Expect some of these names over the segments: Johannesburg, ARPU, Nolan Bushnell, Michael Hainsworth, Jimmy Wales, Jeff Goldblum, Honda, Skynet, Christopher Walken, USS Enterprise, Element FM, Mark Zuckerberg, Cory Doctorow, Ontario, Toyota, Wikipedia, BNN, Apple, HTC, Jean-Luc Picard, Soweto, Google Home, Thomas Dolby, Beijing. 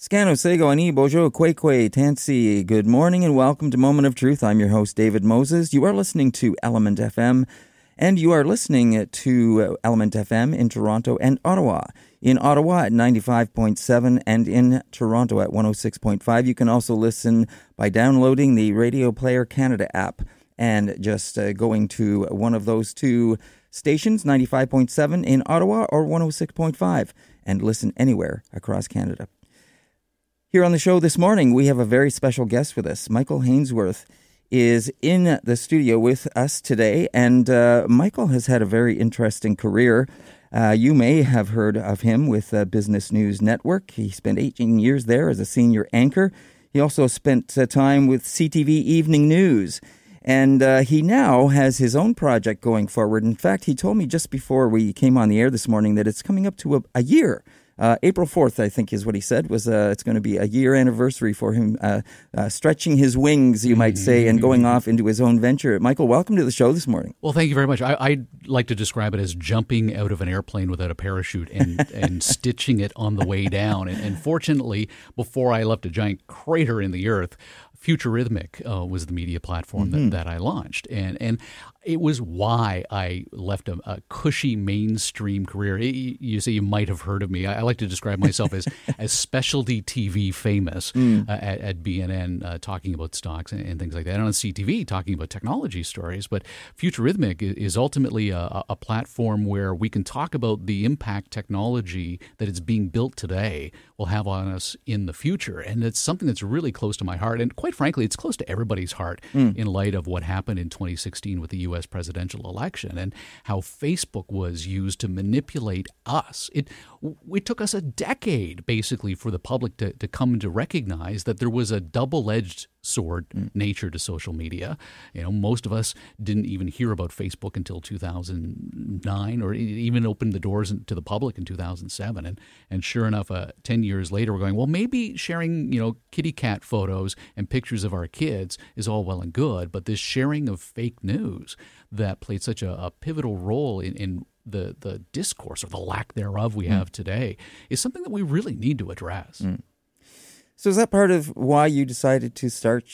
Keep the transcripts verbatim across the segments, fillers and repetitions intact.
Scano, Sego, Ani, Bojo, Kwekwe, Tansi, good morning and welcome to Moment of Truth. I'm your host, David Moses. You are listening to Element F M, and you are listening to Element F M in Toronto and Ottawa. In Ottawa at ninety-five point seven and in Toronto at one oh six point five. You can also listen by downloading the Radio Player Canada app and just uh, going to one of those two stations, ninety-five point seven in Ottawa or one oh six point five, and listen anywhere across Canada. Here on the show this morning, we have a very special guest with us. Michael Hainsworth is in the studio with us today, and uh, Michael has had a very interesting career. Uh, you may have heard of him with uh, Business News Network. He spent eighteen years there as a senior anchor. He also spent uh, time with C T V Evening News, and uh, he now has his own project going forward. In fact, he told me just before we came on the air this morning that it's coming up to a, a year. Uh, April fourth, I think is what he said, was uh, it's going to be a year anniversary for him uh, uh, stretching his wings, you might say, and going off into his own venture. Michael, welcome to the show this morning. Well, thank you very much. I, I'd like to describe it as jumping out of an airplane without a parachute and, and stitching it on the way down. And, and fortunately, before I left a giant crater in the earth, Futurithmic uh, was the media platform that, mm-hmm. that I launched. And and it was why I left a, a cushy mainstream career. It, you see, you might have heard of me. I, I like to describe myself as as specialty T V famous mm. uh, at, at B N N uh, talking about stocks and, and things like that. And on C T V talking about technology stories. But Futurithmic is ultimately a, a platform where we can talk about the impact technology that is being built today will have on us in the future. And it's something that's really close to my heart. And quite Quite frankly, it's close to everybody's heart mm. in light of what happened in twenty sixteen with the U S presidential election and how Facebook was used to manipulate us. It it took us a decade, basically, for the public to, to come to recognize that there was a double-edged sword mm. nature to social media. You know, most of us didn't even hear about Facebook until two thousand nine, or even opened the doors to the public in two thousand seven. And and sure enough, uh, ten years later, we're going, well, maybe sharing, you know, kitty cat photos and pictures Pictures of our kids is all well and good, but this sharing of fake news that played such a, a pivotal role in, in the, the discourse or the lack thereof we mm. have today is something that we really need to address. Mm. So is that part of why you decided to start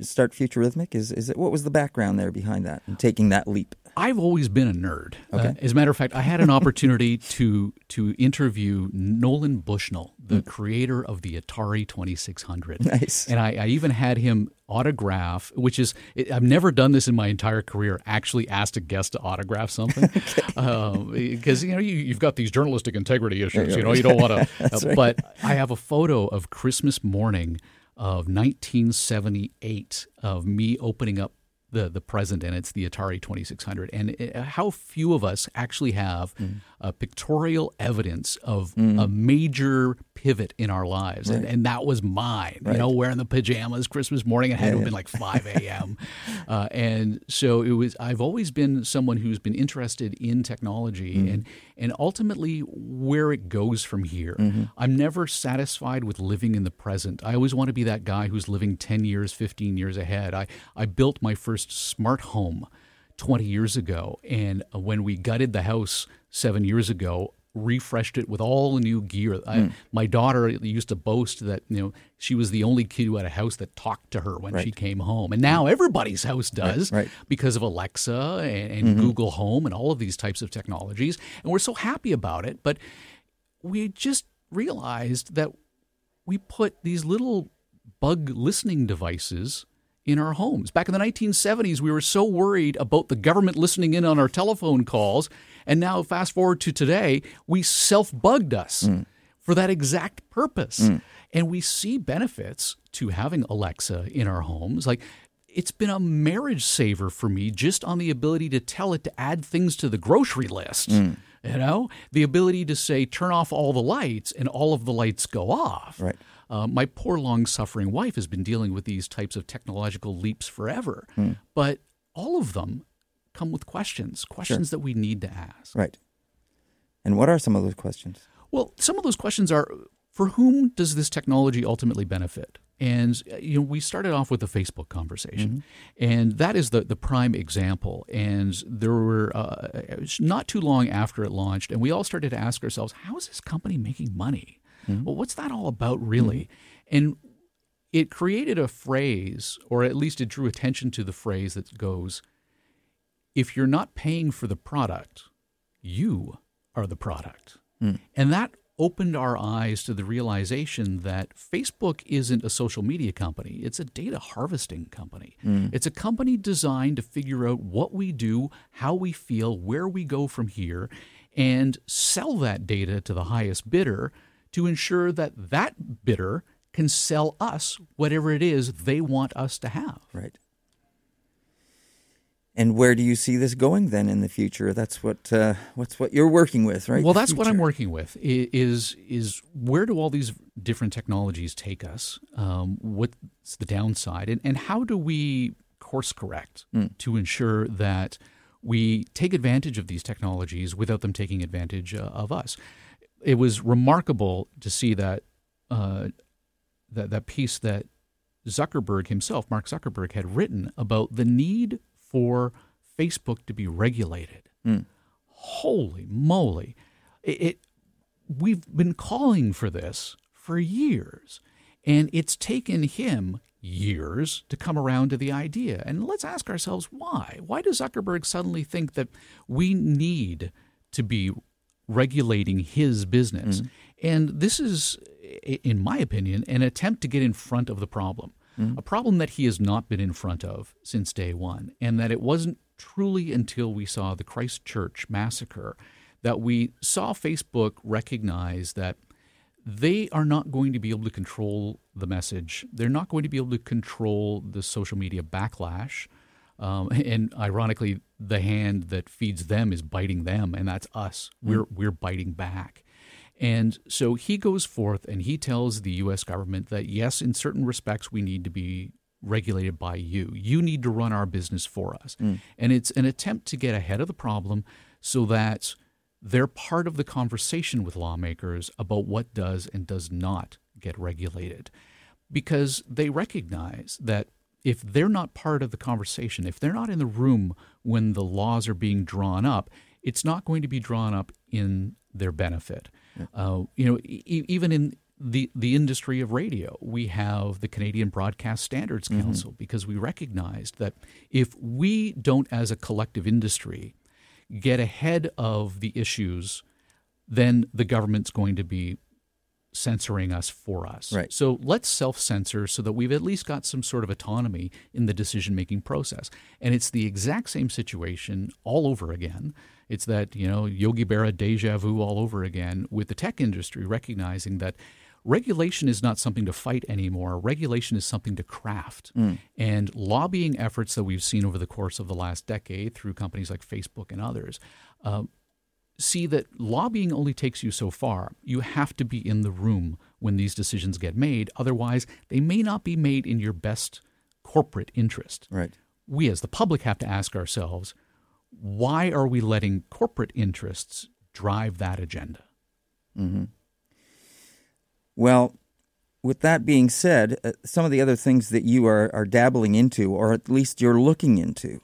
start Futurithmic? Is is it, what was the background there behind that and taking that leap? I've always been a nerd. Okay. Uh, as a matter of fact, I had an opportunity to to interview Nolan Bushnell, the mm. creator of the Atari twenty-six hundred. Nice. And I, I even had him autograph, which is, I've never done this in my entire career, actually asked a guest to autograph something. Because, okay. um, you know, you, you've got these journalistic integrity issues, you know, you don't want to. uh, right. But I have a photo of Christmas morning of nineteen seventy-eight of me opening up the the present, and it's the Atari twenty-six hundred. And it, how few of us actually have mm. uh, pictorial evidence of mm. a major pivot in our lives. Right. And, and that was mine, right. you know, wearing the pajamas Christmas morning. It had yeah, to have yeah. been like five a.m. uh, and so it was. I've always been someone who's been interested in technology mm. and, and ultimately where it goes from here. Mm-hmm. I'm never satisfied with living in the present. I always want to be that guy who's living ten years, fifteen years ahead. I, I built my first smart home twenty years ago, and when we gutted the house seven years ago, refreshed it with all new gear. I, mm. My daughter used to boast that, you know, she was the only kid who had a house that talked to her when right. she came home, and now everybody's house does right, right. because of Alexa and, and mm-hmm. Google Home and all of these types of technologies, and we're so happy about it. But we just realized that we put these little bug listening devices in our homes. Back in the nineteen seventies, we were so worried about the government listening in on our telephone calls. And now fast forward to today, we self-bugged us mm. for that exact purpose. Mm. And we see benefits to having Alexa in our homes. Like, it's been a marriage saver for me just on the ability to tell it to add things to the grocery list. Mm. You know, the ability to say, turn off all the lights, and all of the lights go off. Right. Uh, my poor, long-suffering wife has been dealing with these types of technological leaps forever. Mm. But all of them come with questions, questions sure. that we need to ask. Right. And what are some of those questions? Well, some of those questions are, for whom does this technology ultimately benefit? And, you know, we started off with the Facebook conversation, mm-hmm. and that is the, the prime example. And there were uh, not too long after it launched, and we all started to ask ourselves, how is this company making money? Mm-hmm. Well, what's that all about really? Mm-hmm. And it created a phrase, or at least it drew attention to the phrase that goes, if you're not paying for the product, you are the product. Mm. And that opened our eyes to the realization that Facebook isn't a social media company. It's a data harvesting company. Mm. It's a company designed to figure out what we do, how we feel, where we go from here, and sell that data to the highest bidder to ensure that that bidder can sell us whatever it is they want us to have. Right. And where do you see this going then in the future? That's what uh, what's what you're working with, right? Well, the that's future. What I'm working with is is where do all these different technologies take us? Um, what's the downside? And, and how do we course correct mm. to ensure that we take advantage of these technologies without them taking advantage uh, of us? It was remarkable to see that, uh, that, that piece that Zuckerberg himself, Mark Zuckerberg, had written about the need for Facebook to be regulated. Mm. Holy moly. It, it we've been calling for this for years, and it's taken him years to come around to the idea. And let's ask ourselves why. Why does Zuckerberg suddenly think that we need to be regulating his business? Mm. And this is, in my opinion, an attempt to get in front of the problem. Mm-hmm. A problem that he has not been in front of since day one, and that it wasn't truly until we saw the Christchurch massacre that we saw Facebook recognize that they are not going to be able to control the message. They're not going to be able to control the social media backlash. Um, and ironically, the hand that feeds them is biting them, and that's us. Mm-hmm. We're we're biting back. And so he goes forth and he tells the U S government that, yes, in certain respects, we need to be regulated by you. You need to run our business for us. Mm. And it's an attempt to get ahead of the problem so that they're part of the conversation with lawmakers about what does and does not get regulated. Because they recognize that if they're not part of the conversation, if they're not in the room when the laws are being drawn up, it's not going to be drawn up in their benefit. Yeah. Uh, you know, e- even in the the industry of radio, we have the Canadian Broadcast Standards Council mm-hmm. because we recognized that if we don't, as a collective industry, get ahead of the issues, then the government's going to be censoring us for us. Right. So let's self-censor so that we've at least got some sort of autonomy in the decision-making process. And it's the exact same situation all over again. It's that, you know, Yogi Berra deja vu all over again with the tech industry, recognizing that regulation is not something to fight anymore. Regulation is something to craft. Mm. And lobbying efforts that we've seen over the course of the last decade through companies like Facebook and others uh, see that lobbying only takes you so far. You have to be in the room when these decisions get made. Otherwise, they may not be made in your best corporate interest. Right. We as the public have to ask ourselves, why are we letting corporate interests drive that agenda? Mm-hmm. Well, with that being said, uh, some of the other things that you are, are dabbling into, or at least you're looking into,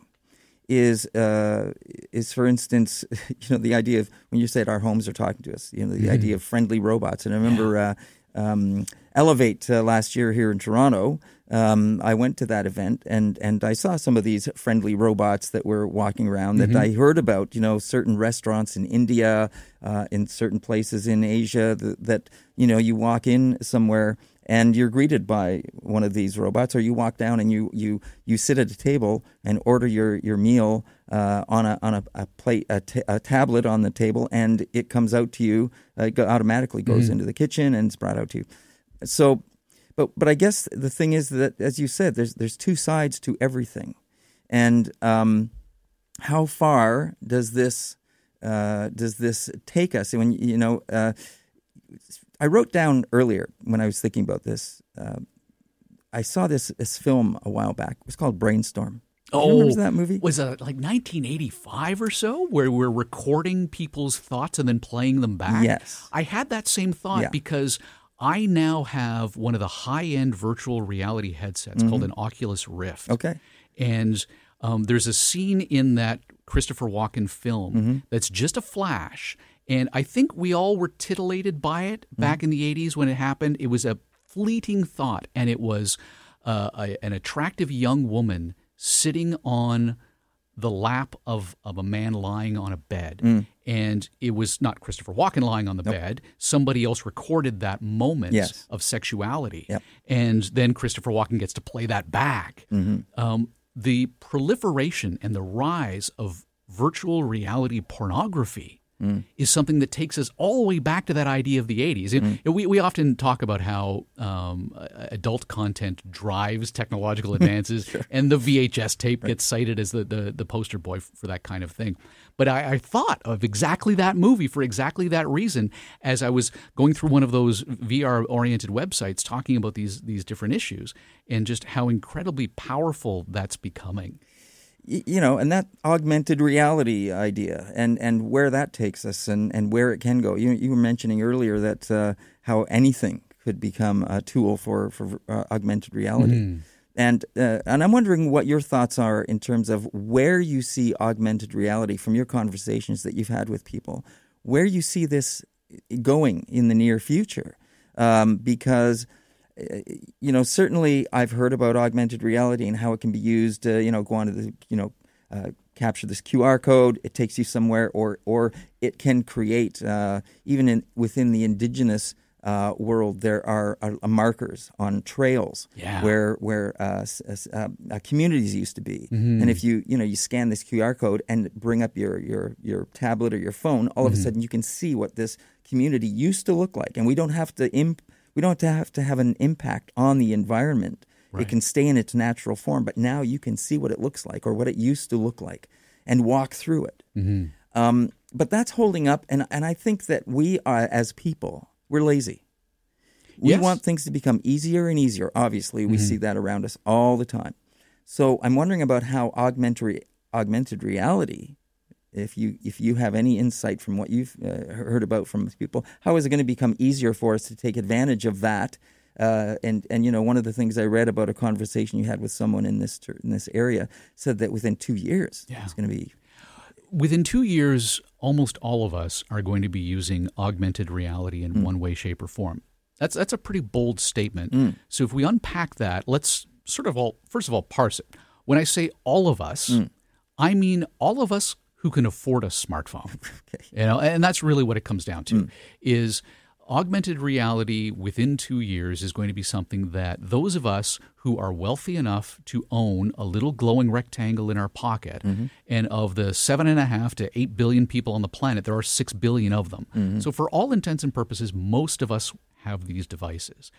is uh, is for instance, you know, the idea of when you said our homes are talking to us. You know, the mm-hmm. idea of friendly robots. And I remember uh, um, Elevate uh, last year here in Toronto. Um, I went to that event and, and I saw some of these friendly robots that were walking around that mm-hmm. I heard about, you know, certain restaurants in India, uh, in certain places in Asia th- that, you know, you walk in somewhere and you're greeted by one of these robots, or you walk down and you you, you sit at a table and order your, your meal uh, on a on a, a plate, a, t- a tablet on the table, and it comes out to you, uh, it automatically goes mm-hmm. into the kitchen and it's brought out to you. So... But but I guess the thing is that, as you said, there's there's two sides to everything, and um, how far does this uh, does this take us? When you know, uh, I wrote down earlier when I was thinking about this. Uh, I saw this this film a while back. It was called Brainstorm. Oh, do you remember that movie? Was it like nineteen eighty-five or so, where we're recording people's thoughts and then playing them back? Yes, I had that same thought yeah. because I now have one of the high-end virtual reality headsets mm-hmm. called an Oculus Rift. Okay. And um, there's a scene in that Christopher Walken film mm-hmm. that's just a flash, And I think we all were titillated by it back mm-hmm. in the eighties when it happened. It was a fleeting thought, and it was uh, a, an attractive young woman sitting on the lap of, of a man lying on a bed. Mm. And it was not Christopher Walken lying on the nope. bed. Somebody else recorded that moment yes. of sexuality. Yep. And then Christopher Walken gets to play that back. Mm-hmm. Um, the proliferation and the rise of virtual reality pornography mm. is something that takes us all the way back to that idea of the eighties. Mm. We, we often talk about how um, adult content drives technological advances, sure. and the V H S tape right. gets cited as the, the, the poster boy for that kind of thing. But I, I thought of exactly that movie for exactly that reason as I was going through one of those V R-oriented websites talking about these these different issues and just how incredibly powerful that's becoming. You know, and that augmented reality idea and, and where that takes us and, and where it can go. You you were mentioning earlier that uh, how anything could become a tool for, for uh, augmented reality. Mm. And uh, and I'm wondering what your thoughts are in terms of where you see augmented reality from your conversations that you've had with people, where you see this going in the near future. Um, because, you know, certainly I've heard about augmented reality and how it can be used, uh, you know, go on to the, you know, uh, capture this Q R code, it takes you somewhere, or or it can create, uh, even in within the indigenous Uh, world, there are uh, markers on trails yeah. where where uh, uh, uh, communities used to be, mm-hmm. and if you you know you scan this Q R code and bring up your your your tablet or your phone, all mm-hmm. of a sudden you can see what this community used to look like, and we don't have to imp- we don't have to have an impact on the environment. Right. It can stay in its natural form, but now you can see what it looks like or what it used to look like, and walk through it. Mm-hmm. Um, but that's holding up, and and I think that we are, as people. We're lazy. We yes. want things to become easier and easier. Obviously, we mm-hmm. see that around us all the time. So I'm wondering about how augmented augmented reality, if you if you have any insight from what you've uh, heard about from people, how is it going to become easier for us to take advantage of that? Uh, and and you know, one of the things I read about a conversation you had with someone in this in this area said that within two years, yeah. it's going to be. Within two years, almost all of us are going to be using augmented reality in mm. one way, shape, or form. That's that's a pretty bold statement. Mm. So if we unpack that, let's sort of all, first of all, parse it. When I say all of us, mm. I mean all of us who can afford a smartphone. Okay. You know, and that's really what it comes down to, mm. is augmented reality within two years is going to be something that those of us who are wealthy enough to own a little glowing rectangle in our pocket, mm-hmm. and of the seven and a half to eight billion people on the planet, there are six billion of them. Mm-hmm. So for all intents and purposes, most of us have these devices.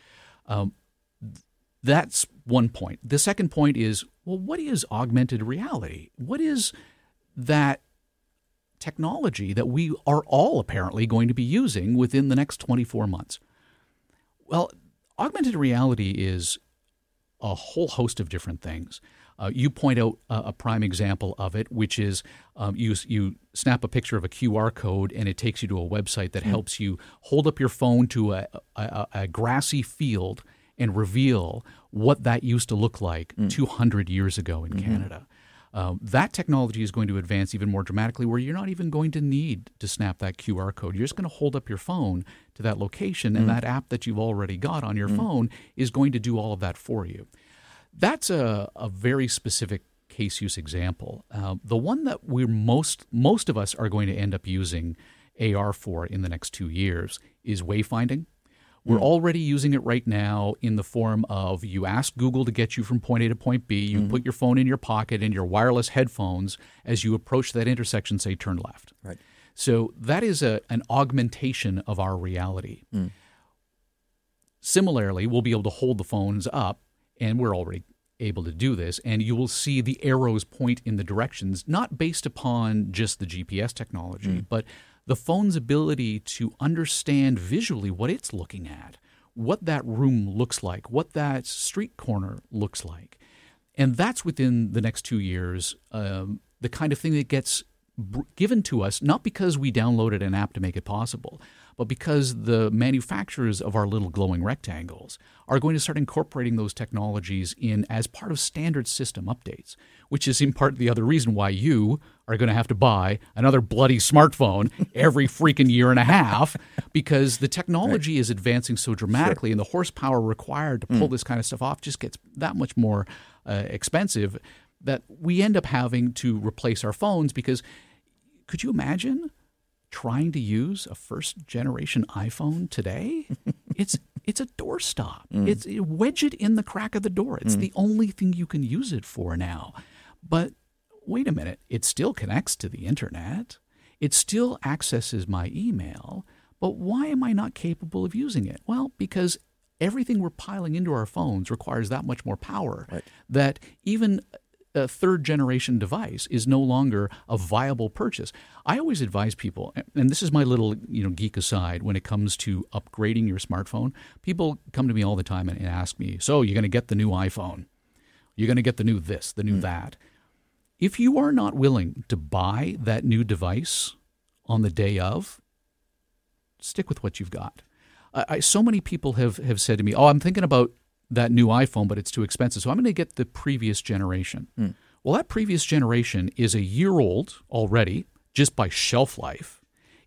Um, that's one point. The second point is, well, what is augmented reality? What is that technology that we are all apparently going to be using within the next twenty-four months? Well, augmented reality is a whole host of different things. Uh, you point out uh, a prime example of it, which is um, you you snap a picture of a Q R code and it takes you to a website that mm. helps you hold up your phone to a, a, a grassy field and reveal what that used to look like mm. two hundred years ago in mm-hmm. Canada. Um, that technology is going to advance even more dramatically, where you're not even going to need to snap that Q R code. You're just going to hold up your phone to that location, and mm. that app that you've already got on your mm. phone is going to do all of that for you. That's a, a very specific case use example. Uh, the one that we're most most of us are going to end up using A R for in the next two years is wayfinding. We're already using it right now in the form of you ask Google to get you from point A to point B. You mm-hmm. put your phone in your pocket and your wireless headphones as you approach that intersection, say, turn left. Right. So that is a, an augmentation of our reality. Mm. Similarly, we'll be able to hold the phones up, and we're already able to do this, and you will see the arrows point in the directions, not based upon just the G P S technology, mm. but the phone's ability to understand visually what it's looking at, what that room looks like, what that street corner looks like. And that's within the next two years, um, the kind of thing that gets b- given to us, not because we downloaded an app to make it possible, but because the manufacturers of our little glowing rectangles are going to start incorporating those technologies in as part of standard system updates, which is in part the other reason why you are going to have to buy another bloody smartphone every freaking year and a half because the technology right. is advancing so dramatically sure. and the horsepower required to pull mm. this kind of stuff off just gets that much more uh, expensive that we end up having to replace our phones because could you imagine trying to use a first-generation iPhone today? It's it's a doorstop. Mm. It's it wedge it in the crack of the door. It's mm. the only thing you can use it for now. But wait a minute. It still connects to the internet. It still accesses my email. But why am I not capable of using it? Well, because everything we're piling into our phones requires that much more power right. that even a third-generation device is no longer a viable purchase. I always advise people, and this is my little you know geek aside when it comes to upgrading your smartphone. People come to me all the time and ask me, so you're going to get the new iPhone. You're going to get the new this, the new mm. that. If you are not willing to buy that new device on the day of, stick with what you've got. Uh, I, so many people have, have said to me, oh, I'm thinking about that new iPhone, but it's too expensive. So I'm going to get the previous generation. Mm. Well, that previous generation is a year old already, just by shelf life.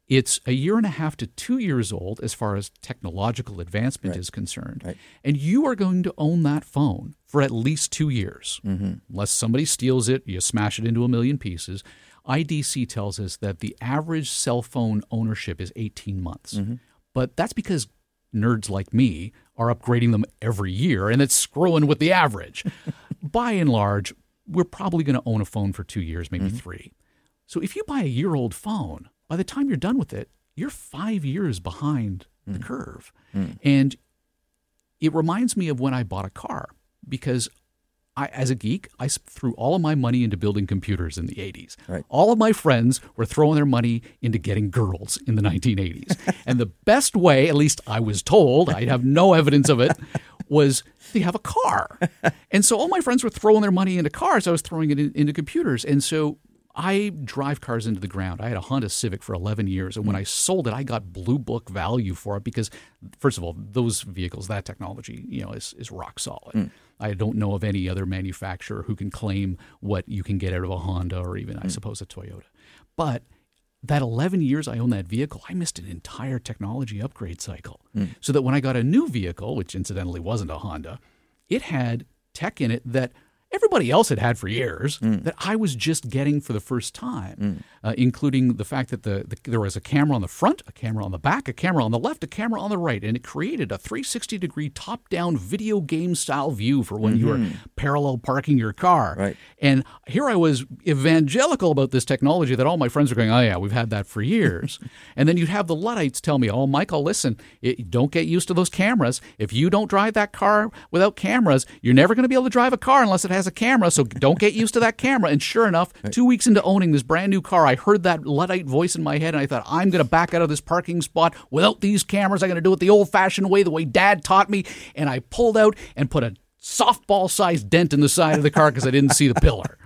It's a year and a half to two years old as far as technological advancement right. is concerned. Right. And you are going to own that phone for at least two years. Mm-hmm. Unless somebody steals it, you smash it into a million pieces. I D C tells us that the average cell phone ownership is eighteen months. Mm-hmm. But that's because nerds like me are upgrading them every year, and it's screwing with the average. By and large, we're probably going to own a phone for two years, maybe mm-hmm. three. So if you buy a year-old phone, by the time you're done with it, you're five years behind mm. the curve. Mm. And it reminds me of when I bought a car because I, as a geek, I threw all of my money into building computers in the eighties. Right. All of my friends were throwing their money into getting girls in the nineteen eighties. And the best way, at least I was told, I have no evidence of it, was to have a car. And so all my friends were throwing their money into cars. I was throwing it in, into computers. And so I drive cars into the ground. I had a Honda Civic for eleven years, and when I sold it, I got blue book value for it because, first of all, those vehicles, that technology, you know, is, is rock solid. Mm. I don't know of any other manufacturer who can claim what you can get out of a Honda or even, mm. I suppose, a Toyota. But that eleven years I owned that vehicle, I missed an entire technology upgrade cycle. Mm. So that when I got a new vehicle, which incidentally wasn't a Honda, it had tech in it that everybody else had had for years mm. that I was just getting for the first time, mm. uh, including the fact that the, the there was a camera on the front, a camera on the back, a camera on the left, a camera on the right, and it created a three sixty degree top-down video game-style view for when mm-hmm. you were parallel parking your car. Right. And here I was evangelical about this technology that all my friends were going, oh, yeah, we've had that for years. And then you'd have the Luddites tell me, oh, Michael, listen, it, don't get used to those cameras. If you don't drive that car without cameras, you're never going to be able to drive a car unless it has a camera, so don't get used to that camera. And sure enough, two weeks into owning this brand new car, I heard that Luddite voice in my head, and I thought, I'm going to back out of this parking spot without these cameras. I'm going to do it the old-fashioned way, the way Dad taught me. And I pulled out and put a softball-sized dent in the side of the car because I didn't see the pillar.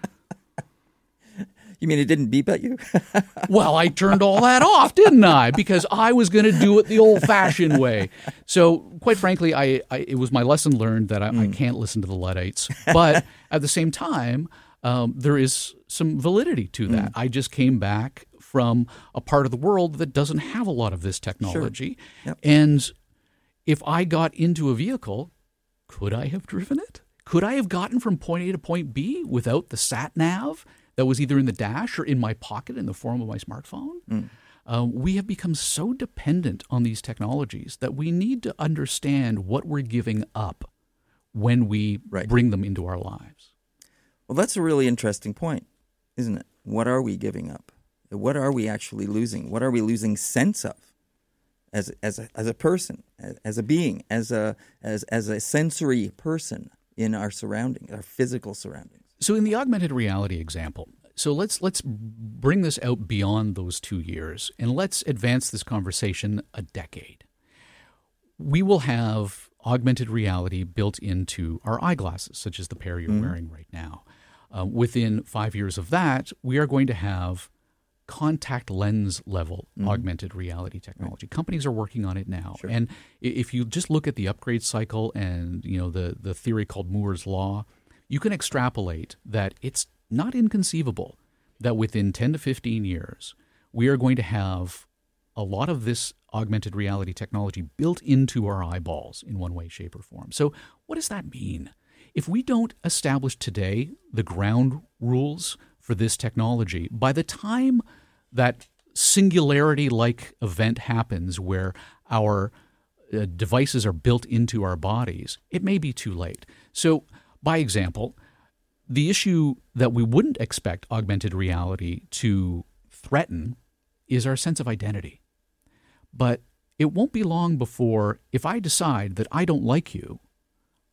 You mean it didn't beep at you? Well, I turned all that off, didn't I? Because I was going to do it the old-fashioned way. So, quite frankly, I, I it was my lesson learned that I, mm. I can't listen to the Luddites. But at the same time, um, there is some validity to that. Mm. I just came back from a part of the world that doesn't have a lot of this technology. Sure. Yep. And if I got into a vehicle, could I have driven it? Could I have gotten from point A to point B without the sat-nav that was either in the dash or in my pocket in the form of my smartphone? Mm. Uh, we have become so dependent on these technologies that we need to understand what we're giving up when we right. bring them into our lives. Well, that's a really interesting point, isn't it? What are we giving up? What are we actually losing? What are we losing sense of as as a, as a person, as, as a being, as a as as a sensory person in our surroundings, our physical surroundings? So in the augmented reality example, so let's let's bring this out beyond those two years and let's advance this conversation a decade. We will have augmented reality built into our eyeglasses, such as the pair you're mm. wearing right now. Uh, within five years of that, we are going to have contact lens level mm-hmm. augmented reality technology. Right. Companies are working on it now. Sure. And if you just look at the upgrade cycle and you know the, the theory called Moore's Law, you can extrapolate that it's not inconceivable that within ten to fifteen years, we are going to have a lot of this augmented reality technology built into our eyeballs in one way, shape, or form. So what does that mean? If we don't establish today the ground rules for this technology, by the time that singularity-like event happens where our uh, devices are built into our bodies, it may be too late. So, by example, the issue that we wouldn't expect augmented reality to threaten is our sense of identity. But it won't be long before, if I decide that I don't like you,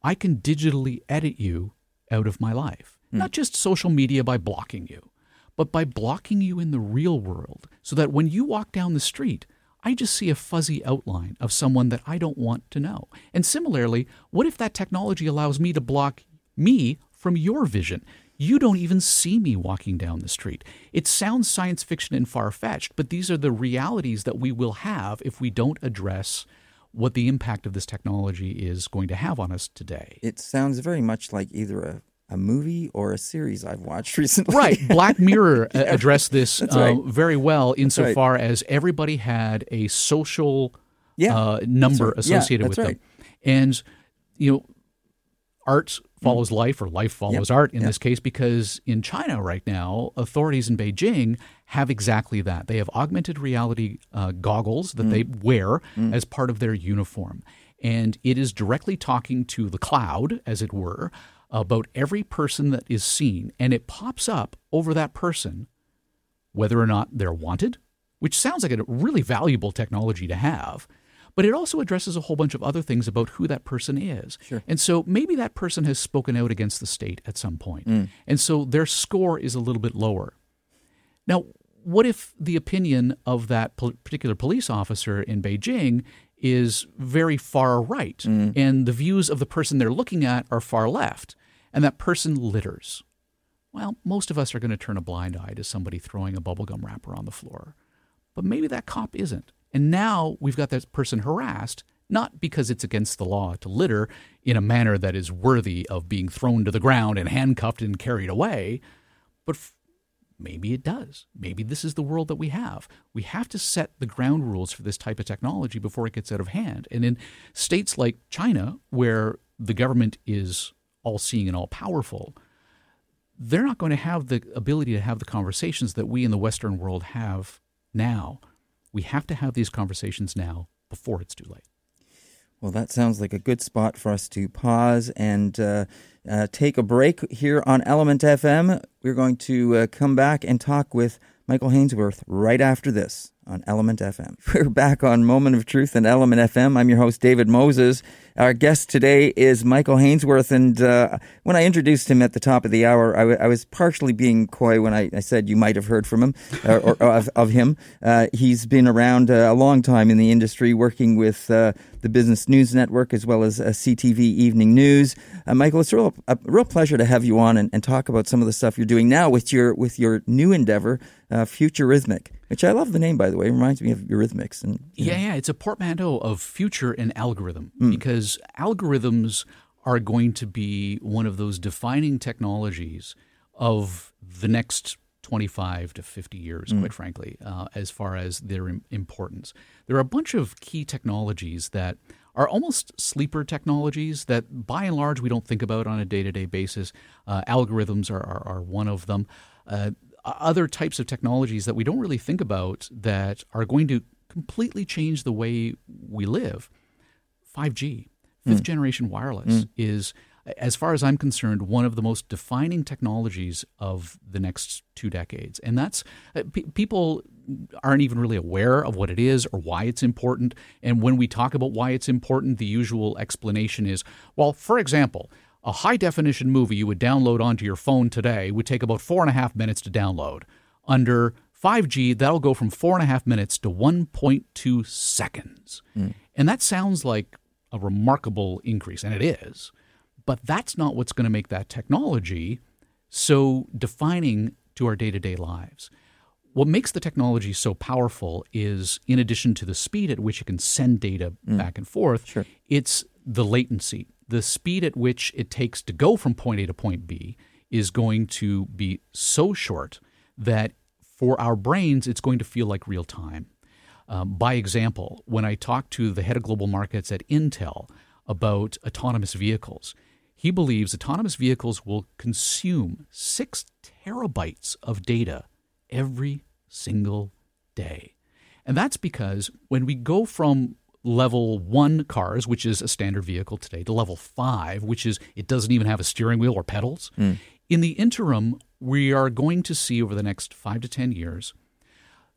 I can digitally edit you out of my life. Mm. Not just social media by blocking you, but by blocking you in the real world so that when you walk down the street, I just see a fuzzy outline of someone that I don't want to know. And similarly, what if that technology allows me to block me from your vision? You don't even see me walking down the street. It sounds science fiction and far-fetched, but these are the realities that we will have if we don't address what the impact of this technology is going to have on us today. It sounds very much like either a a movie or a series I've watched recently. Right. Black Mirror yeah. addressed this uh, right. very well insofar right. as everybody had a social yeah. uh, number right. associated yeah, with right. them. And, you know, art follows mm. life, or life follows yep. art in yep. this case, because in China right now, authorities in Beijing have exactly that. They have augmented reality uh, goggles that mm. they wear mm. as part of their uniform. And it is directly talking to the cloud, as it were, about every person that is seen, and it pops up over that person whether or not they're wanted, which sounds like a really valuable technology to have, but it also addresses a whole bunch of other things about who that person is. Sure. And so maybe that person has spoken out against the state at some point, mm. and so their score is a little bit lower. Now, what if the opinion of that particular police officer in Beijing is very far right, mm. and the views of the person they're looking at are far left, and that person litters? Well, most of us are going to turn a blind eye to somebody throwing a bubblegum wrapper on the floor, but maybe that cop isn't. And now we've got that person harassed, not because it's against the law to litter in a manner that is worthy of being thrown to the ground and handcuffed and carried away, but f- maybe it does. Maybe this is the world that we have. We have to set the ground rules for this type of technology before it gets out of hand. And in states like China, where the government is all-seeing and all-powerful, they're not going to have the ability to have the conversations that we in the Western world have now. We have to have these conversations now before it's too late. Well, that sounds like a good spot for us to pause and uh, uh, take a break here on Element F M. We're going to uh, come back and talk with Michael Hainsworth right after this on Element F M. We're back on Moment of Truth and Element F M. I'm your host, David Moses. Our guest today is Michael Hainsworth. And uh, when I introduced him at the top of the hour, I, w- I was partially being coy when I, I said you might have heard from him or, or of, of him. Uh, he's been around uh, a long time in the industry, working with uh, the Business News Network as well as uh, C T V Evening News. Uh, Michael, it's real, a real pleasure to have you on and, and talk about some of the stuff you're doing now with your with your new endeavor, uh, Futurithmic, which I love the name, by the way. It reminds me of Eurythmics. And, you know. Yeah, yeah. It's a portmanteau of future and algorithm mm. because algorithms are going to be one of those defining technologies of the next twenty-five to fifty years, mm. quite frankly, uh, as far as their im- importance. There are a bunch of key technologies that are almost sleeper technologies that, by and large, we don't think about on a day-to-day basis. Uh, algorithms are, are, are one of them. Uh, other types of technologies that we don't really think about that are going to completely change the way we live. five G. Fifth generation wireless mm. is, as far as I'm concerned, one of the most defining technologies of the next two decades. And that's uh, – pe- people aren't even really aware of what it is or why it's important. And when we talk about why it's important, the usual explanation is, well, for example, a high-definition movie you would download onto your phone today would take about four and a half minutes to download. Under five G, that'll go from four and a half minutes to one point two seconds. Mm. And that sounds like – a remarkable increase, and it is, but that's not what's going to make that technology so defining to our day-to-day lives. What makes the technology so powerful is, in addition to the speed at which it can send data mm. back and forth, sure. it's the latency. The speed at which it takes to go from point A to point B is going to be so short that for our brains, it's going to feel like real time. Um, by example, when I talked to the head of global markets at Intel about autonomous vehicles, he believes autonomous vehicles will consume six terabytes of data every single day. And that's because when we go from level one cars, which is a standard vehicle today, to level five, which is it doesn't even have a steering wheel or pedals, mm. in the interim, we are going to see over the next five to ten years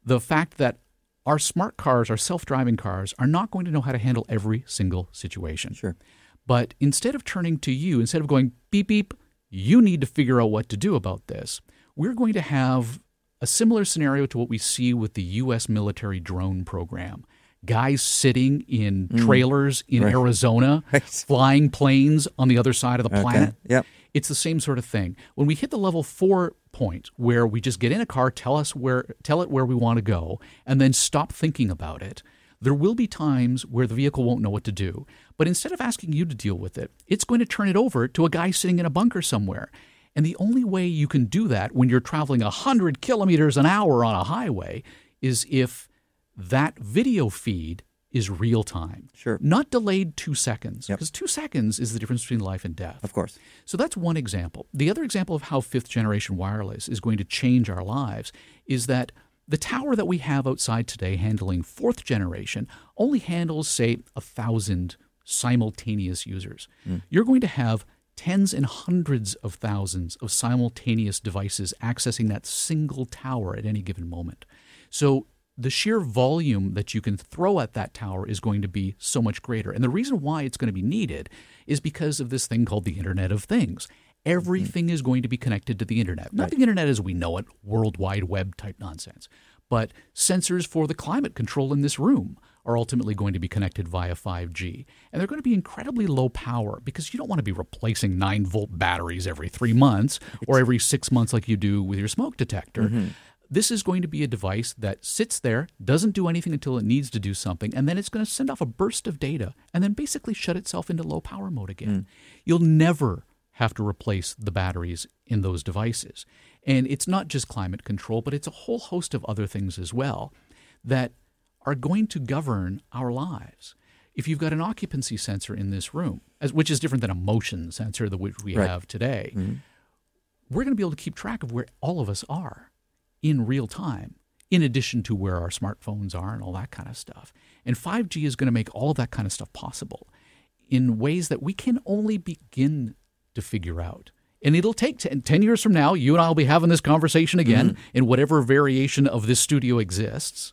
the fact that our smart cars, our self-driving cars, are not going to know how to handle every single situation. Sure. But instead of turning to you, instead of going, beep, beep, you need to figure out what to do about this, we're going to have a similar scenario to what we see with the U S military drone program. Guys sitting in trailers mm. in right. Arizona, right. flying planes on the other side of the planet. Okay. Yep. It's the same sort of thing. When we hit the level four point where we just get in a car, tell us where, tell it where we want to go, and then stop thinking about it, there will be times where the vehicle won't know what to do. But instead of asking you to deal with it, it's going to turn it over to a guy sitting in a bunker somewhere. And the only way you can do that when you're traveling one hundred kilometers an hour on a highway is if that video feed is real time. Sure. Not delayed two seconds. Because yep. two seconds is the difference between life and death. Of course. So that's one example. The other example of how fifth generation wireless is going to change our lives is that the tower that we have outside today handling fourth generation only handles, say, a thousand simultaneous users. Mm. You're going to have tens and hundreds of thousands of simultaneous devices accessing that single tower at any given moment. So the sheer volume that you can throw at that tower is going to be so much greater. And the reason why it's going to be needed is because of this thing called the Internet of Things. Everything mm-hmm. is going to be connected to the Internet. Not right. the Internet as we know it, World Wide Web type nonsense, but sensors for the climate control in this room are ultimately going to be connected via five G. And they're going to be incredibly low power because you don't want to be replacing nine-volt batteries every three months or every six months like you do with your smoke detector. Mm-hmm. This is going to be a device that sits there, doesn't do anything until it needs to do something, and then it's going to send off a burst of data and then basically shut itself into low power mode again. Mm. You'll never have to replace the batteries in those devices. And it's not just climate control, but it's a whole host of other things as well that are going to govern our lives. If you've got an occupancy sensor in this room, as, which is different than a motion sensor, the, which we right. have today, mm-hmm. we're going to be able to keep track of where all of us are in real time, in addition to where our smartphones are and all that kind of stuff. And five G is going to make all of that kind of stuff possible in ways that we can only begin to figure out. And it'll take ten, ten years from now, you and I will be having this conversation again mm-hmm. in whatever variation of this studio exists.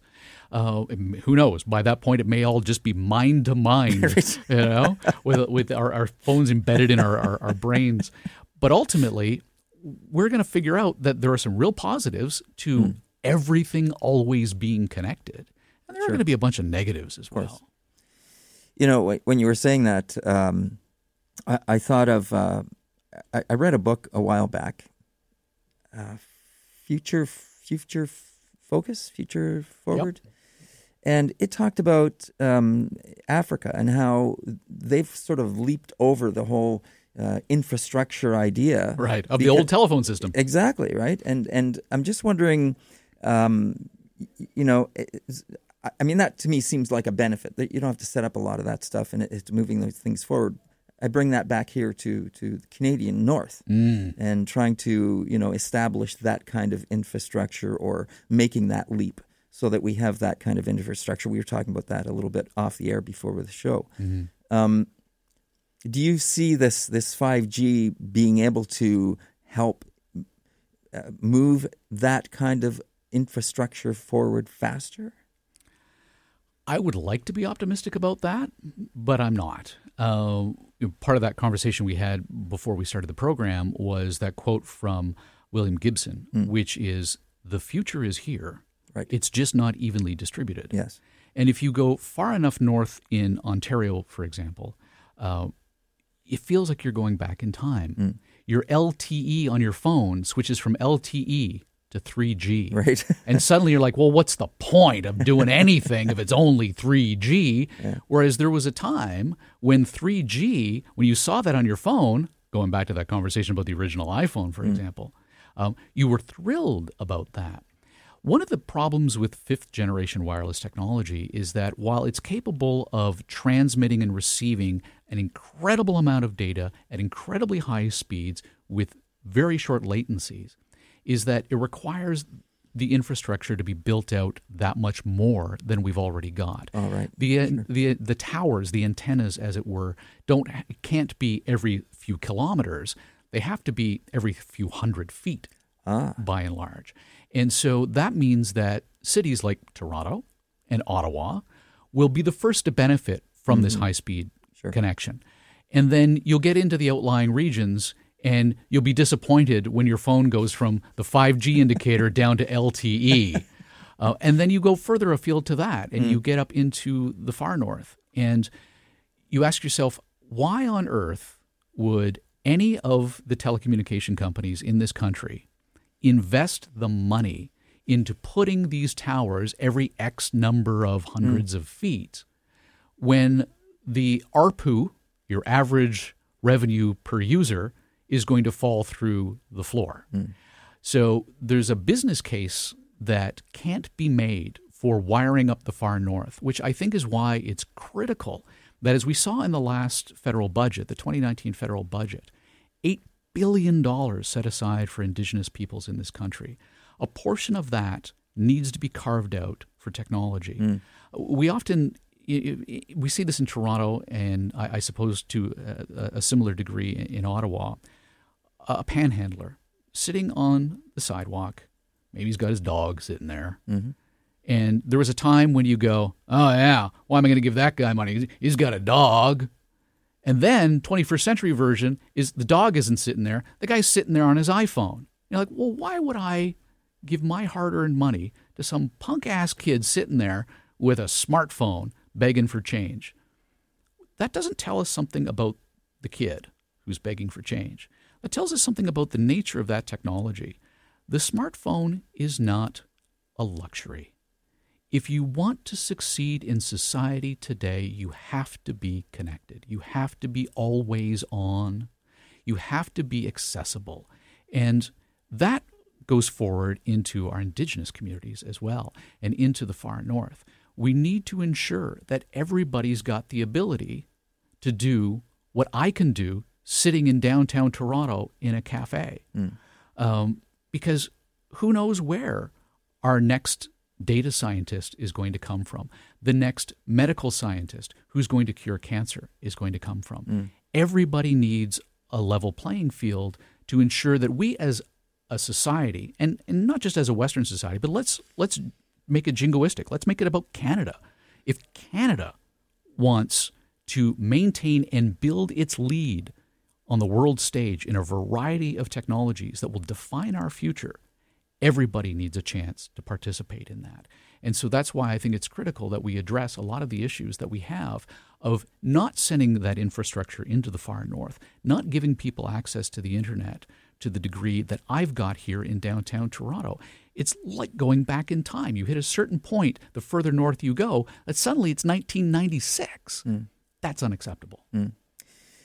Uh, who knows? By that point, it may all just be mind to mind, you know, with with our, our phones embedded in our, our, our brains. But ultimately, we're going to figure out that there are some real positives to mm. everything always being connected. And there sure. are going to be a bunch of negatives as of well. Course. You know, when you were saying that, um, I, I thought of, uh, I, I read a book a while back, uh, Future Future Focus, Future Forward. Yep. And it talked about um, Africa and how they've sort of leaped over the whole Uh, infrastructure idea, right, of the old telephone system. Exactly, right. And and I'm just wondering, um, you know, I mean, that to me seems like a benefit that you don't have to set up a lot of that stuff and it's moving those things forward. I bring that back here to to the Canadian North mm. and trying to, you know, establish that kind of infrastructure or making that leap so that we have that kind of infrastructure. We were talking about that a little bit off the air before with the show. Mm. Um, Do you see this this five G being able to help uh, move that kind of infrastructure forward faster? I would like to be optimistic about that, but I'm not. Uh, part of that conversation we had before we started the program was that quote from William Gibson, mm. which is, "The future is here. Right. It's just not evenly distributed." Yes. And if you go far enough north in Ontario, for example, uh, it feels like you're going back in time. Mm. Your L T E on your phone switches from L T E to three G. Right. And suddenly you're like, well, what's the point of doing anything if it's only three G? Yeah. Whereas there was a time when three G, when you saw that on your phone, going back to that conversation about the original iPhone, for mm. example, Um, you were thrilled about that. One of the problems with fifth-generation wireless technology is that while it's capable of transmitting and receiving an incredible amount of data at incredibly high speeds with very short latencies, is that it requires the infrastructure to be built out that much more than we've already got. All right. The sure. the the towers, the antennas, as it were, don't can't be every few kilometers. They have to be every few hundred feet. Ah. By and large. And so that means that cities like Toronto and Ottawa will be the first to benefit from mm-hmm. this high-speed sure. connection. And then you'll get into the outlying regions, and you'll be disappointed when your phone goes from the five G indicator down to L T E. Uh, and then you go further afield to that, and mm. you get up into the far north. And you ask yourself, why on earth would any of the telecommunication companies in this country invest the money into putting these towers every X number of hundreds mm. of feet when the A R P U, your average revenue per user, is going to fall through the floor? Mm. So there's a business case that can't be made for wiring up the far north, which I think is why it's critical that, as we saw in the last federal budget, the twenty nineteen federal budget, eight billion dollars set aside for Indigenous peoples in this country. A portion of that needs to be carved out for technology. Mm. We often we see this in Toronto, and I suppose to a similar degree in Ottawa. A panhandler sitting on the sidewalk, maybe he's got his dog sitting there. Mm-hmm. And there was a time when you go, "Oh yeah, why am I going to give that guy money? He's got a dog." And then twenty-first century version is the dog isn't sitting there. The guy's sitting there on his iPhone. You're like, well, why would I give my hard-earned money to some punk-ass kid sitting there with a smartphone begging for change? That doesn't tell us something about the kid who's begging for change. That tells us something about the nature of that technology. The smartphone is not a luxury. If you want to succeed in society today, you have to be connected. You have to be always on. You have to be accessible. And that goes forward into our Indigenous communities as well and into the far north. We need to ensure that everybody's got the ability to do what I can do sitting in downtown Toronto in a cafe. Mm. Um, because who knows where our next data scientist is going to come from. The next medical scientist who's going to cure cancer is going to come from. Mm. Everybody needs a level playing field to ensure that we as a society, and, and not just as a Western society, but let's let's make it jingoistic. Let's make it about Canada. If Canada wants to maintain and build its lead on the world stage in a variety of technologies that will define our future, everybody needs a chance to participate in that. And so that's why I think it's critical that we address a lot of the issues that we have of not sending that infrastructure into the far north, not giving people access to the internet to the degree that I've got here in downtown Toronto. It's like going back in time. You hit a certain point, the further north you go, that suddenly it's nineteen ninety-six. Mm. That's unacceptable. Mm.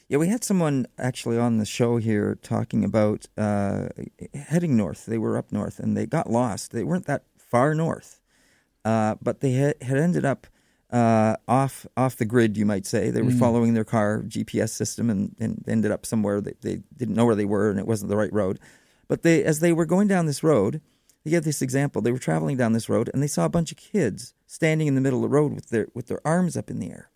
Yeah, we had someone actually on the show here talking about uh, heading north. They were up north, and they got lost. They weren't that far north, uh, but they had ended up uh, off off the grid, you might say. They were mm. following their car G P S system and, and ended up somewhere that they didn't know where they were, and it wasn't the right road. But they, as they were going down this road, they gave this example. They were traveling down this road, and they saw a bunch of kids standing in the middle of the road with their with their arms up in the air,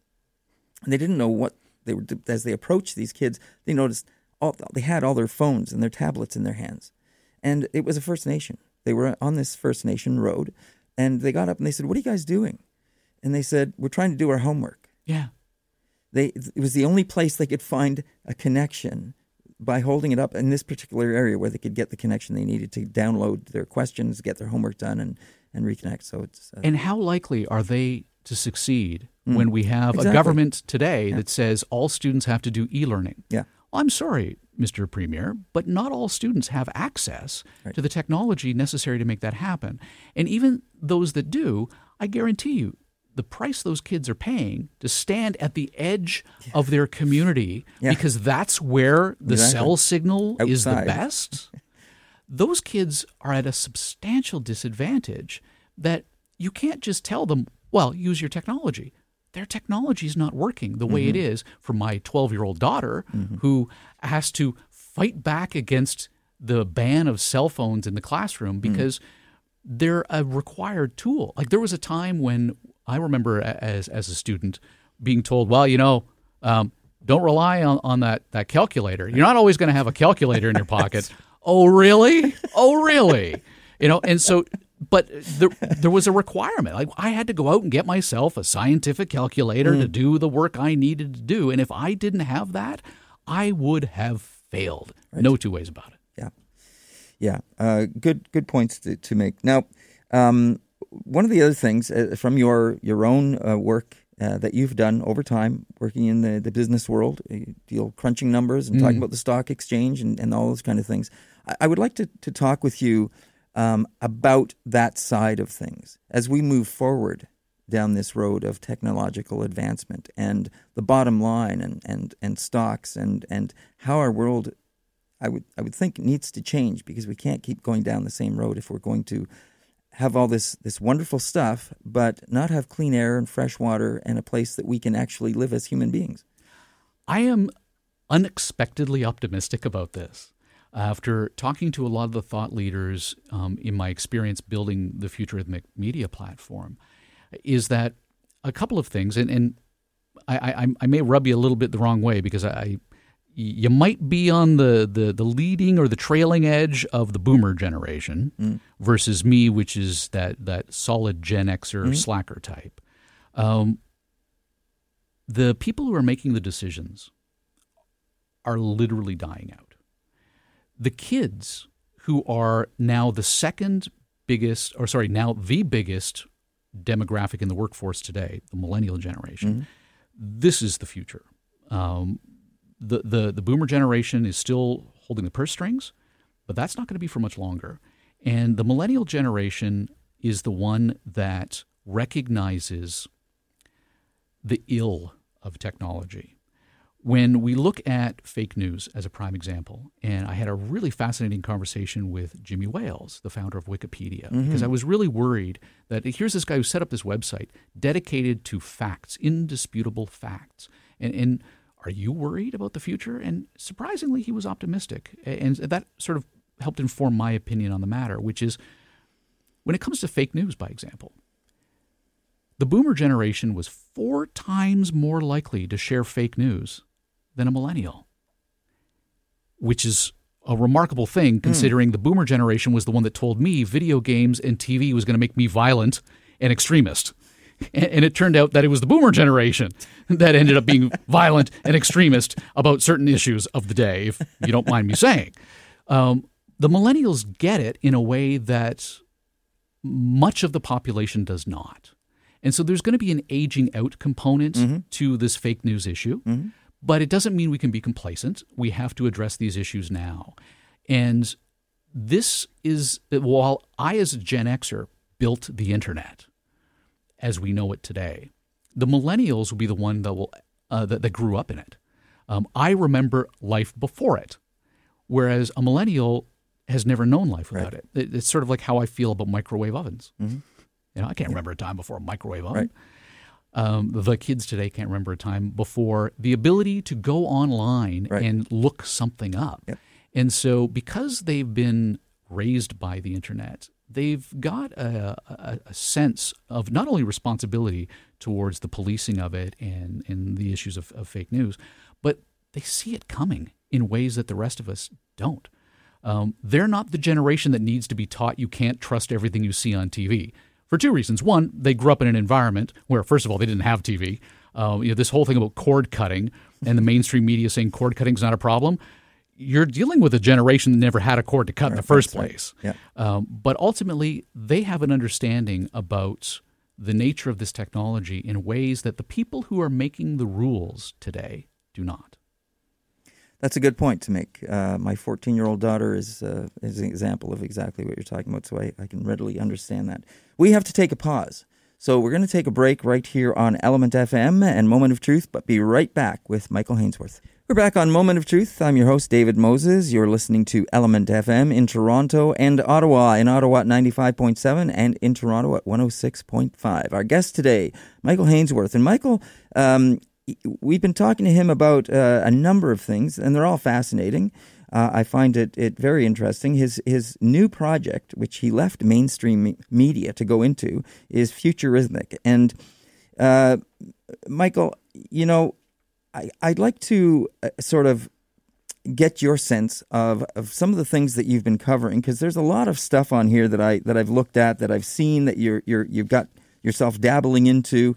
and they didn't know what. They were as they approached these kids, they noticed all they had all their phones and their tablets in their hands, and it was a First Nation. They were on this First Nation road, and they got up and they said, "What are you guys doing?" And they said, "We're trying to do our homework." Yeah, they it was the only place they could find a connection by holding it up in this particular area where they could get the connection they needed to download their questions, get their homework done, and and reconnect. So it's uh, and how likely are they to succeed mm. when we have exactly. a government today yeah. that says all students have to do e-learning? Yeah. Well, I'm sorry, Mister Premier, but not all students have access right. to the technology necessary to make that happen. And even those that do, I guarantee you, the price those kids are paying to stand at the edge yeah. of their community yeah. because that's where the exactly. cell signal outside is the best. those kids are at a substantial disadvantage that you can't just tell them, well, use your technology. Their technology is not working the way mm-hmm. it is for my twelve-year-old daughter mm-hmm. who has to fight back against the ban of cell phones in the classroom because mm-hmm. they're a required tool. Like there was a time when I remember as as a student being told, well, you know, um, don't rely on, on that, that calculator. You're not always going to have a calculator in your pocket. Oh, really? Oh, really? You know, and so, but there, there was a requirement. Like I had to go out and get myself a scientific calculator mm. to do the work I needed to do. And if I didn't have that, I would have failed. Right. No two ways about it. Yeah. Yeah. Uh, good, good points to, to make. Now, um, one of the other things uh, from your, your own uh, work Uh, that you've done over time working in the, the business world, you deal crunching numbers and mm. talking about the stock exchange and, and all those kind of things. I, I would like to, to talk with you um, about that side of things as we move forward down this road of technological advancement and the bottom line and and, and stocks and, and how our world, I would, I would think, needs to change because we can't keep going down the same road if we're going to have all this this wonderful stuff, but not have clean air and fresh water and a place that we can actually live as human beings. I am unexpectedly optimistic about this. After talking to a lot of the thought leaders um, in my experience building the Futurithmic media platform, is that a couple of things, and, and I, I, I may rub you a little bit the wrong way because I you might be on the, the, the leading or the trailing edge of the boomer generation mm. versus me, which is that, that solid Gen Xer mm. slacker type. Um, the people who are making the decisions are literally dying out. The kids who are now the second biggest, or sorry, now the biggest demographic in the workforce today, the millennial generation, mm. this is the future. Um The, the the boomer generation is still holding the purse strings, but that's not going to be for much longer. And the millennial generation is the one that recognizes the ill of technology. When we look at fake news as a prime example, and I had a really fascinating conversation with Jimmy Wales, the founder of Wikipedia, mm-hmm. because I was really worried that here's this guy who set up this website dedicated to facts, indisputable facts. And, and are you worried about the future? And surprisingly, he was optimistic. And that sort of helped inform my opinion on the matter, which is when it comes to fake news, by example, the boomer generation was four times more likely to share fake news than a millennial, which is a remarkable thing considering mm. the boomer generation was the one that told me video games and T V was going to make me violent and extremist. And it turned out that it was the boomer generation that ended up being violent and extremist about certain issues of the day, if you don't mind me saying. Um, the millennials get it in a way that much of the population does not. And so there's going to be an aging out component mm-hmm. to this fake news issue. Mm-hmm. But it doesn't mean we can be complacent. We have to address these issues now. And this is, while I as a Gen Xer built the internet as we know it today, the millennials will be the one that will uh, that, that grew up in it. Um, I remember life before it, whereas a millennial has never known life without right. it. it. It's sort of like how I feel about microwave ovens. Mm-hmm. You know, I can't yeah. remember a time before a microwave oven. Right. Um, the kids today can't remember a time before the ability to go online right. and look something up. Yep. And so because they've been raised by the internet, they've got a, a, a sense of not only responsibility towards the policing of it and, and the issues of, of fake news, but they see it coming in ways that the rest of us don't. Um, they're not the generation that needs to be taught you can't trust everything you see on T V for two reasons. One, they grew up in an environment where, first of all, they didn't have T V. Um, you know, this whole thing about cord cutting and the mainstream media saying cord cutting is not a problem. You're dealing with a generation that never had a cord to cut right, in the first place. Right. Yeah. Um, but ultimately, they have an understanding about the nature of this technology in ways that the people who are making the rules today do not. That's a good point to make. Uh, my fourteen-year-old daughter is, uh, is an example of exactly what you're talking about, so I, I can readily understand that. We have to take a pause. So we're going to take a break right here on Element F M and Moment of Truth, but be right back with Michael Hainsworth. We're back on Moment of Truth. I'm your host, David Moses. You're listening to Element F M in Toronto and Ottawa. In Ottawa at ninety-five point seven and in Toronto at one oh six point five. Our guest today, Michael Hainsworth. And Michael, um, we've been talking to him about uh, a number of things, and they're all fascinating. Uh, I find it, it very interesting. His his new project, which he left mainstream me- media to go into, is Futurithmic. And uh, Michael, you know, I, I'd like to uh, sort of get your sense of, of some of the things that you've been covering, because there's a lot of stuff on here that I that I've looked at, that I've seen, that you're you're you've got yourself dabbling into,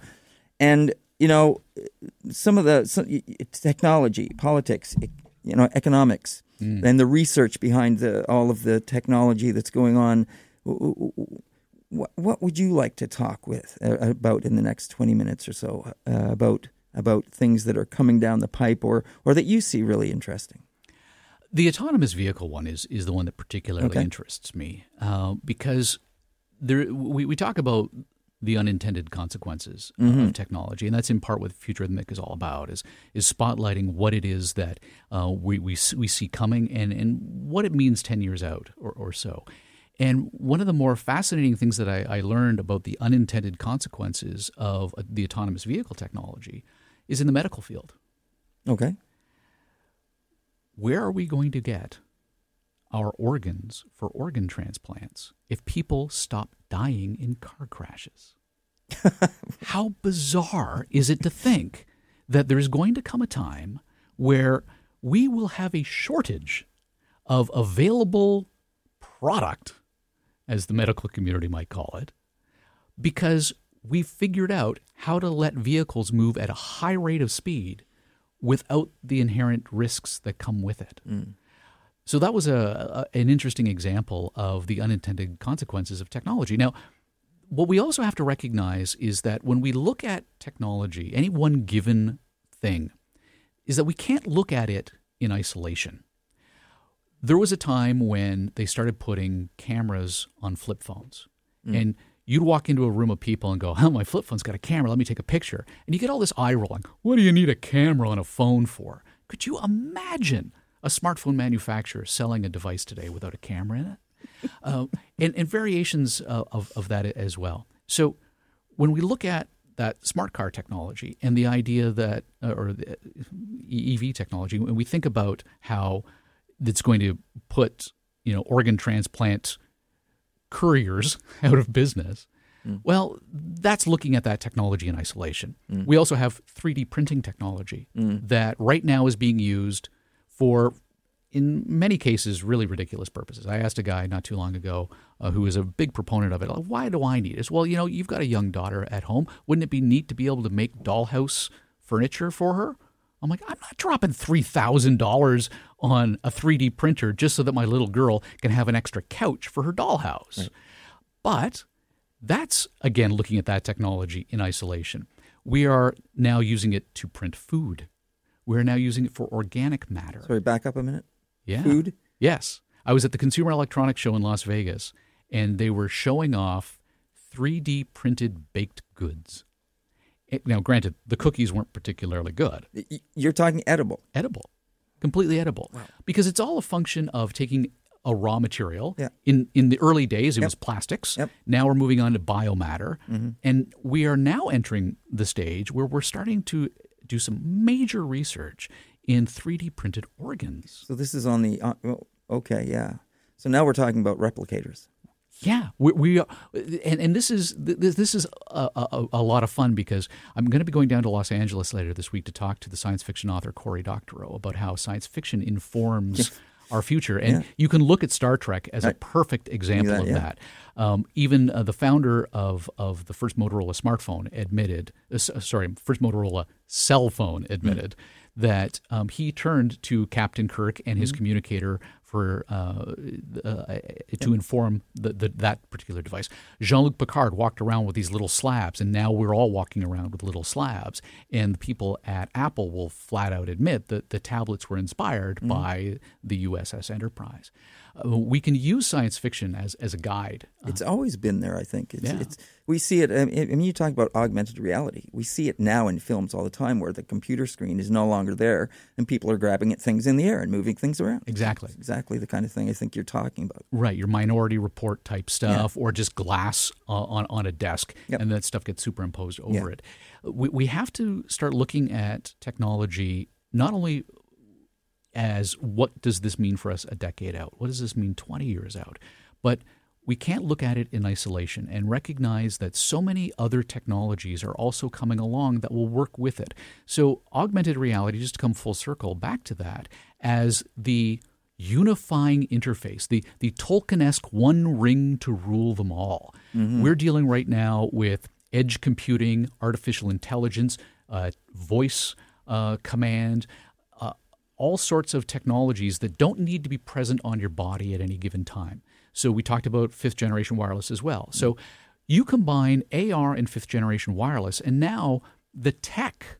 and you know, some of the some, technology, politics, you know, economics. Mm. And the research behind the, all of the technology that's going on. What, what would you like to talk with uh, about in the next twenty minutes or so uh, about about things that are coming down the pipe or or that you see really interesting? The autonomous vehicle one is is the one that particularly okay. interests me uh, because there we, we talk about the unintended consequences mm-hmm. of technology, and that's in part what Futurithmic is all about, is is spotlighting what it is that uh, we, we we see coming and, and what it means ten years out or, or so. And one of the more fascinating things that I, I learned about the unintended consequences of the autonomous vehicle technology is in the medical field. Okay. Where are we going to get our organs for organ transplants if people stop dying in car crashes? How bizarre is it to think that there is going to come a time where we will have a shortage of available product, as the medical community might call it, because we've figured out how to let vehicles move at a high rate of speed without the inherent risks that come with it. Mm. So that was a, a an interesting example of the unintended consequences of technology. Now, what we also have to recognize is that when we look at technology, any one given thing, is that we can't look at it in isolation. There was a time when they started putting cameras on flip phones. Mm. And you'd walk into a room of people and go, oh, my flip phone's got a camera. Let me take a picture. And you get all this eye rolling. What do you need a camera on a phone for? Could you imagine a smartphone manufacturer selling a device today without a camera in it, uh, and, and variations of, of, of that as well. So when we look at that smart car technology and the idea that, uh, or the E V technology, when we think about how it's going to put, you know, organ transplant couriers out of business, mm. well, that's looking at that technology in isolation. Mm. We also have three D printing technology mm. that right now is being used for, in many cases, really ridiculous purposes. I asked a guy not too long ago uh, who is a big proponent of it, like, why do I need this? Well, you know, you've got a young daughter at home. Wouldn't it be neat to be able to make dollhouse furniture for her? I'm like, I'm not dropping three thousand dollars on a three D printer just so that my little girl can have an extra couch for her dollhouse. Right. But that's, again, looking at that technology in isolation. We are now using it to print food. We're now using it for organic matter. Sorry, back up a minute. Yeah. Food? Yes. I was at the Consumer Electronics Show in Las Vegas, and they were showing off three D printed baked goods. It, now, granted, the cookies weren't particularly good. You're talking edible. Edible. Completely edible. Wow. Because it's all a function of taking a raw material. Yeah. In, in the early days, it yep. was plastics. Yep. Now we're moving on to biomatter. Mm-hmm. And we are now entering the stage where we're starting to do some major research in three D printed organs. So this is on the uh, – okay, yeah. So now we're talking about replicators. Yeah. We, we are, and, and this is this is a, a, a lot of fun because I'm going to be going down to Los Angeles later this week to talk to the science fiction author Cory Doctorow about how science fiction informs yes. our future. And yeah. you can look at Star Trek as right. a perfect example that, of yeah. that. Um, even uh, the founder of, of the first Motorola smartphone admitted uh, – sorry, first Motorola cell phone admitted mm-hmm. that um, he turned to Captain Kirk and his mm-hmm. communicator for uh, uh, to inform the, the, that particular device. Jean-Luc Picard walked around with these little slabs, and now we're all walking around with little slabs. And the people at Apple will flat out admit that the tablets were inspired mm-hmm. by the U S S Enterprise. Uh, we can use science fiction as, as a guide. It's always been there, I think. It's, yeah. it's We see it. I mean, you talk about augmented reality. We see it now in films all the time, where the computer screen is no longer there, and people are grabbing at things in the air and moving things around. Exactly. It's exactly the kind of thing I think you're talking about. Right. Your Minority Report type stuff, yeah. or just glass uh, on on a desk, yep. and that stuff gets superimposed over yeah. it. We we have to start looking at technology not only as what does this mean for us a decade out? What does this mean twenty years out? But we can't look at it in isolation and recognize that so many other technologies are also coming along that will work with it. So augmented reality, just to come full circle back to that, as the unifying interface, the, the Tolkien-esque one ring to rule them all. Mm-hmm. We're dealing right now with edge computing, artificial intelligence, uh, voice uh, command, uh, all sorts of technologies that don't need to be present on your body at any given time. So we talked about fifth-generation wireless as well. So you combine A R and fifth-generation wireless, and now the tech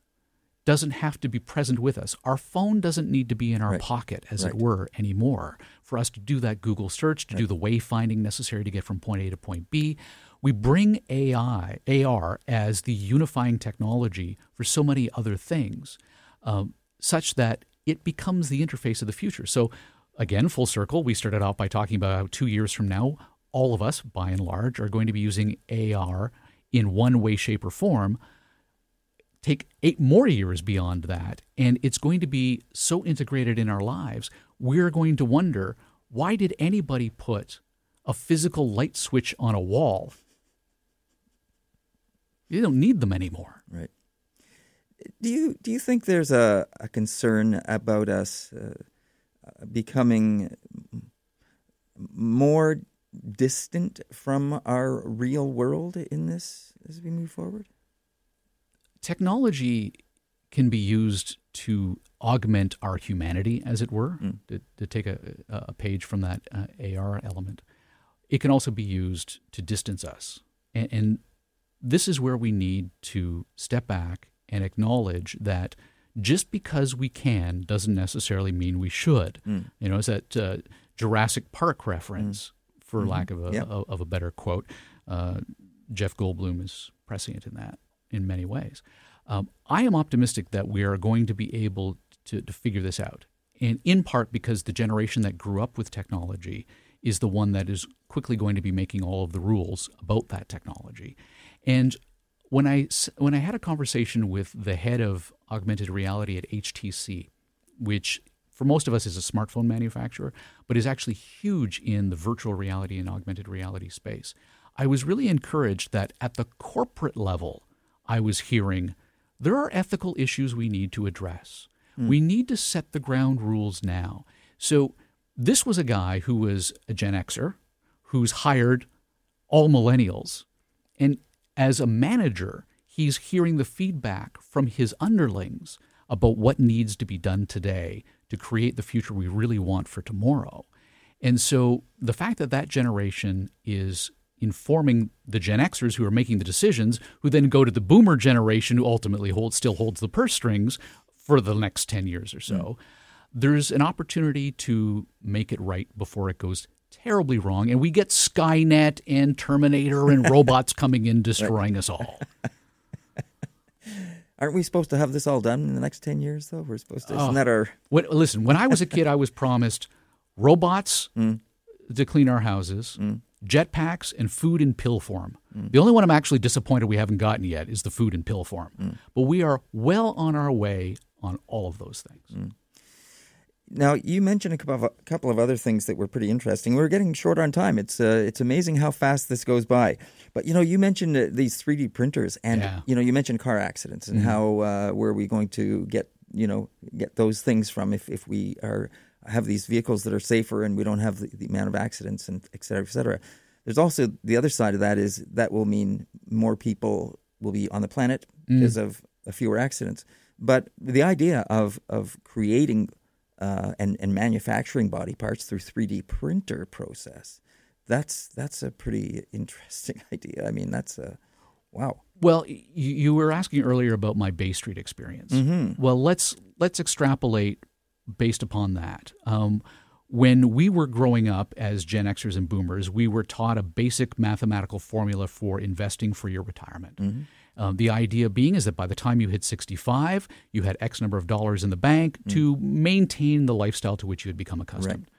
doesn't have to be present with us. Our phone doesn't need to be in our right. pocket, as right. it were, anymore for us to do that Google search, to right. do the wayfinding necessary to get from point A to point B. We bring A I, A R as the unifying technology for so many other things, um, such that it becomes the interface of the future. So again, full circle, we started out by talking about how two years from now, all of us, by and large, are going to be using A R in one way, shape, or form. Take eight more years beyond that, and it's going to be so integrated in our lives, we're going to wonder, why did anybody put a physical light switch on a wall? You don't need them anymore. Right. Do you, do you think there's a, a concern about us uh, becoming more distant from our real world in this as we move forward? Technology can be used to augment our humanity, as it were, mm. to, to take a, a page from that uh, A R element. It can also be used to distance us. And, and this is where we need to step back and acknowledge that just because we can doesn't necessarily mean we should. Mm. You know, it's that uh, Jurassic Park reference, mm. for mm-hmm. lack of a, yep. a of a better quote. Uh, Jeff Goldblum is prescient in that in many ways. Um, I am optimistic that we are going to be able to, to figure this out, and in part because the generation that grew up with technology is the one that is quickly going to be making all of the rules about that technology. And when I, when I had a conversation with the head of augmented reality at H T C, which for most of us is a smartphone manufacturer, but is actually huge in the virtual reality and augmented reality space, I was really encouraged that at the corporate level, I was hearing there are ethical issues we need to address. Mm. We need to set the ground rules now. So this was a guy who was a Gen Xer, who's hired all millennials, and as a manager, he's hearing the feedback from his underlings about what needs to be done today to create the future we really want for tomorrow. And so the fact that that generation is informing the Gen Xers who are making the decisions, who then go to the Boomer generation who ultimately holds, still holds the purse strings for the next ten years or so, mm-hmm. there's an opportunity to make it right before it goes terribly wrong, and we get Skynet and Terminator and robots coming in destroying us all. Aren't we supposed to have this all done in the next ten years, though? We're supposed to. Isn't uh, that our... when, listen, when I was a kid, I was promised robots mm. to clean our houses, mm. jetpacks, and food in pill form. Mm. The only one I'm actually disappointed we haven't gotten yet is the food in pill form. Mm. But we are well on our way on all of those things. Mm. Now, you mentioned a couple of, a couple of other things that were pretty interesting. We're getting short on time. It's uh, it's amazing how fast this goes by. But, you know, you mentioned uh, these three D printers, and, yeah. you know, you mentioned car accidents and mm-hmm. how uh, where are we going to get, you know, get those things from if, if we are have these vehicles that are safer and we don't have the, the amount of accidents and et cetera, et cetera. There's also the other side of that is that will mean more people will be on the planet mm. because of fewer accidents. But the idea of of creating Uh, and, and manufacturing body parts through three D printer process. That's that's a pretty interesting idea. I mean, that's a wow. Well, you, you were asking earlier about my Bay Street experience. Mm-hmm. Well, let's let's extrapolate based upon that. Um, When we were growing up as Gen Xers and Boomers, we were taught a basic mathematical formula for investing for your retirement. Mm-hmm. Um, the idea being is that by the time you hit sixty-five, you had X number of dollars in the bank mm. to maintain the lifestyle to which you had become accustomed. Right.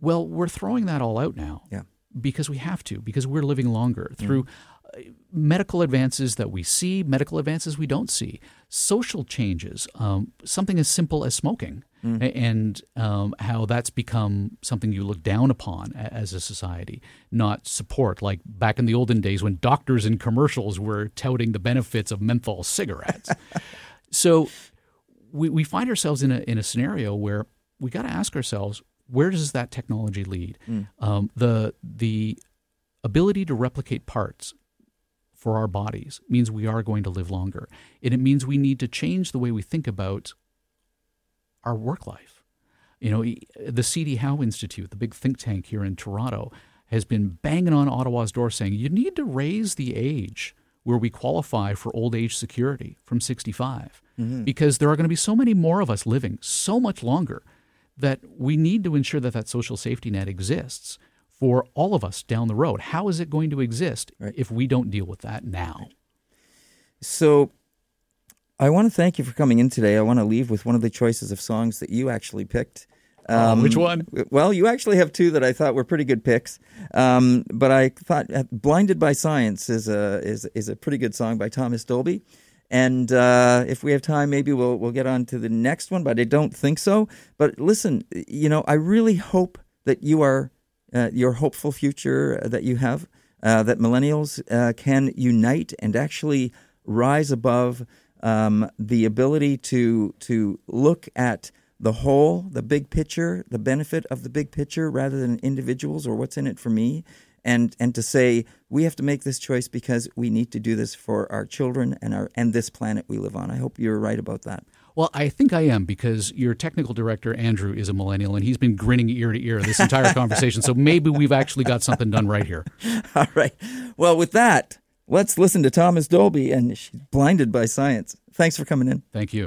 Well, we're throwing that all out now yeah. because we have to, because we're living longer mm. through medical advances that we see, medical advances we don't see, social changes, um, something as simple as smoking mm. and um, how that's become something you look down upon as a society, not support. Like back in the olden days when doctors in commercials were touting the benefits of menthol cigarettes. So we, we find ourselves in a, in a scenario where we got to ask ourselves, where does that technology lead? Mm. Um, the the ability to replicate parts for our bodies means we are going to live longer. And it means we need to change the way we think about our work life. You know, the C D Howe Institute, the big think tank here in Toronto, has been banging on Ottawa's door saying, you need to raise the age where we qualify for old age security from sixty-five, mm-hmm. because there are going to be so many more of us living so much longer that we need to ensure that that social safety net exists for all of us down the road. How is it going to exist right. if we don't deal with that now? Right. So I want to thank you for coming in today. I want to leave with one of the choices of songs that you actually picked. Um, uh, which one? Well, you actually have two that I thought were pretty good picks. Um, but I thought Blinded by Science is a, is, is a pretty good song by Thomas Dolby. And uh, if we have time, maybe we'll we'll get on to the next one, but I don't think so. But listen, you know, I really hope that you are uh, your hopeful future that you have, uh, that millennials uh, can unite and actually rise above um, the ability to to look at the whole, the big picture, the benefit of the big picture rather than individuals or what's in it for me. And and to say, we have to make this choice because we need to do this for our children and our and this planet we live on. I hope you're right about that. Well, I think I am, because your technical director, Andrew, is a millennial, and he's been grinning ear to ear this entire conversation. So maybe we've actually got something done right here. All right. Well, with that, let's listen to Thomas Dolby and Blinded by Science. Thanks for coming in. Thank you.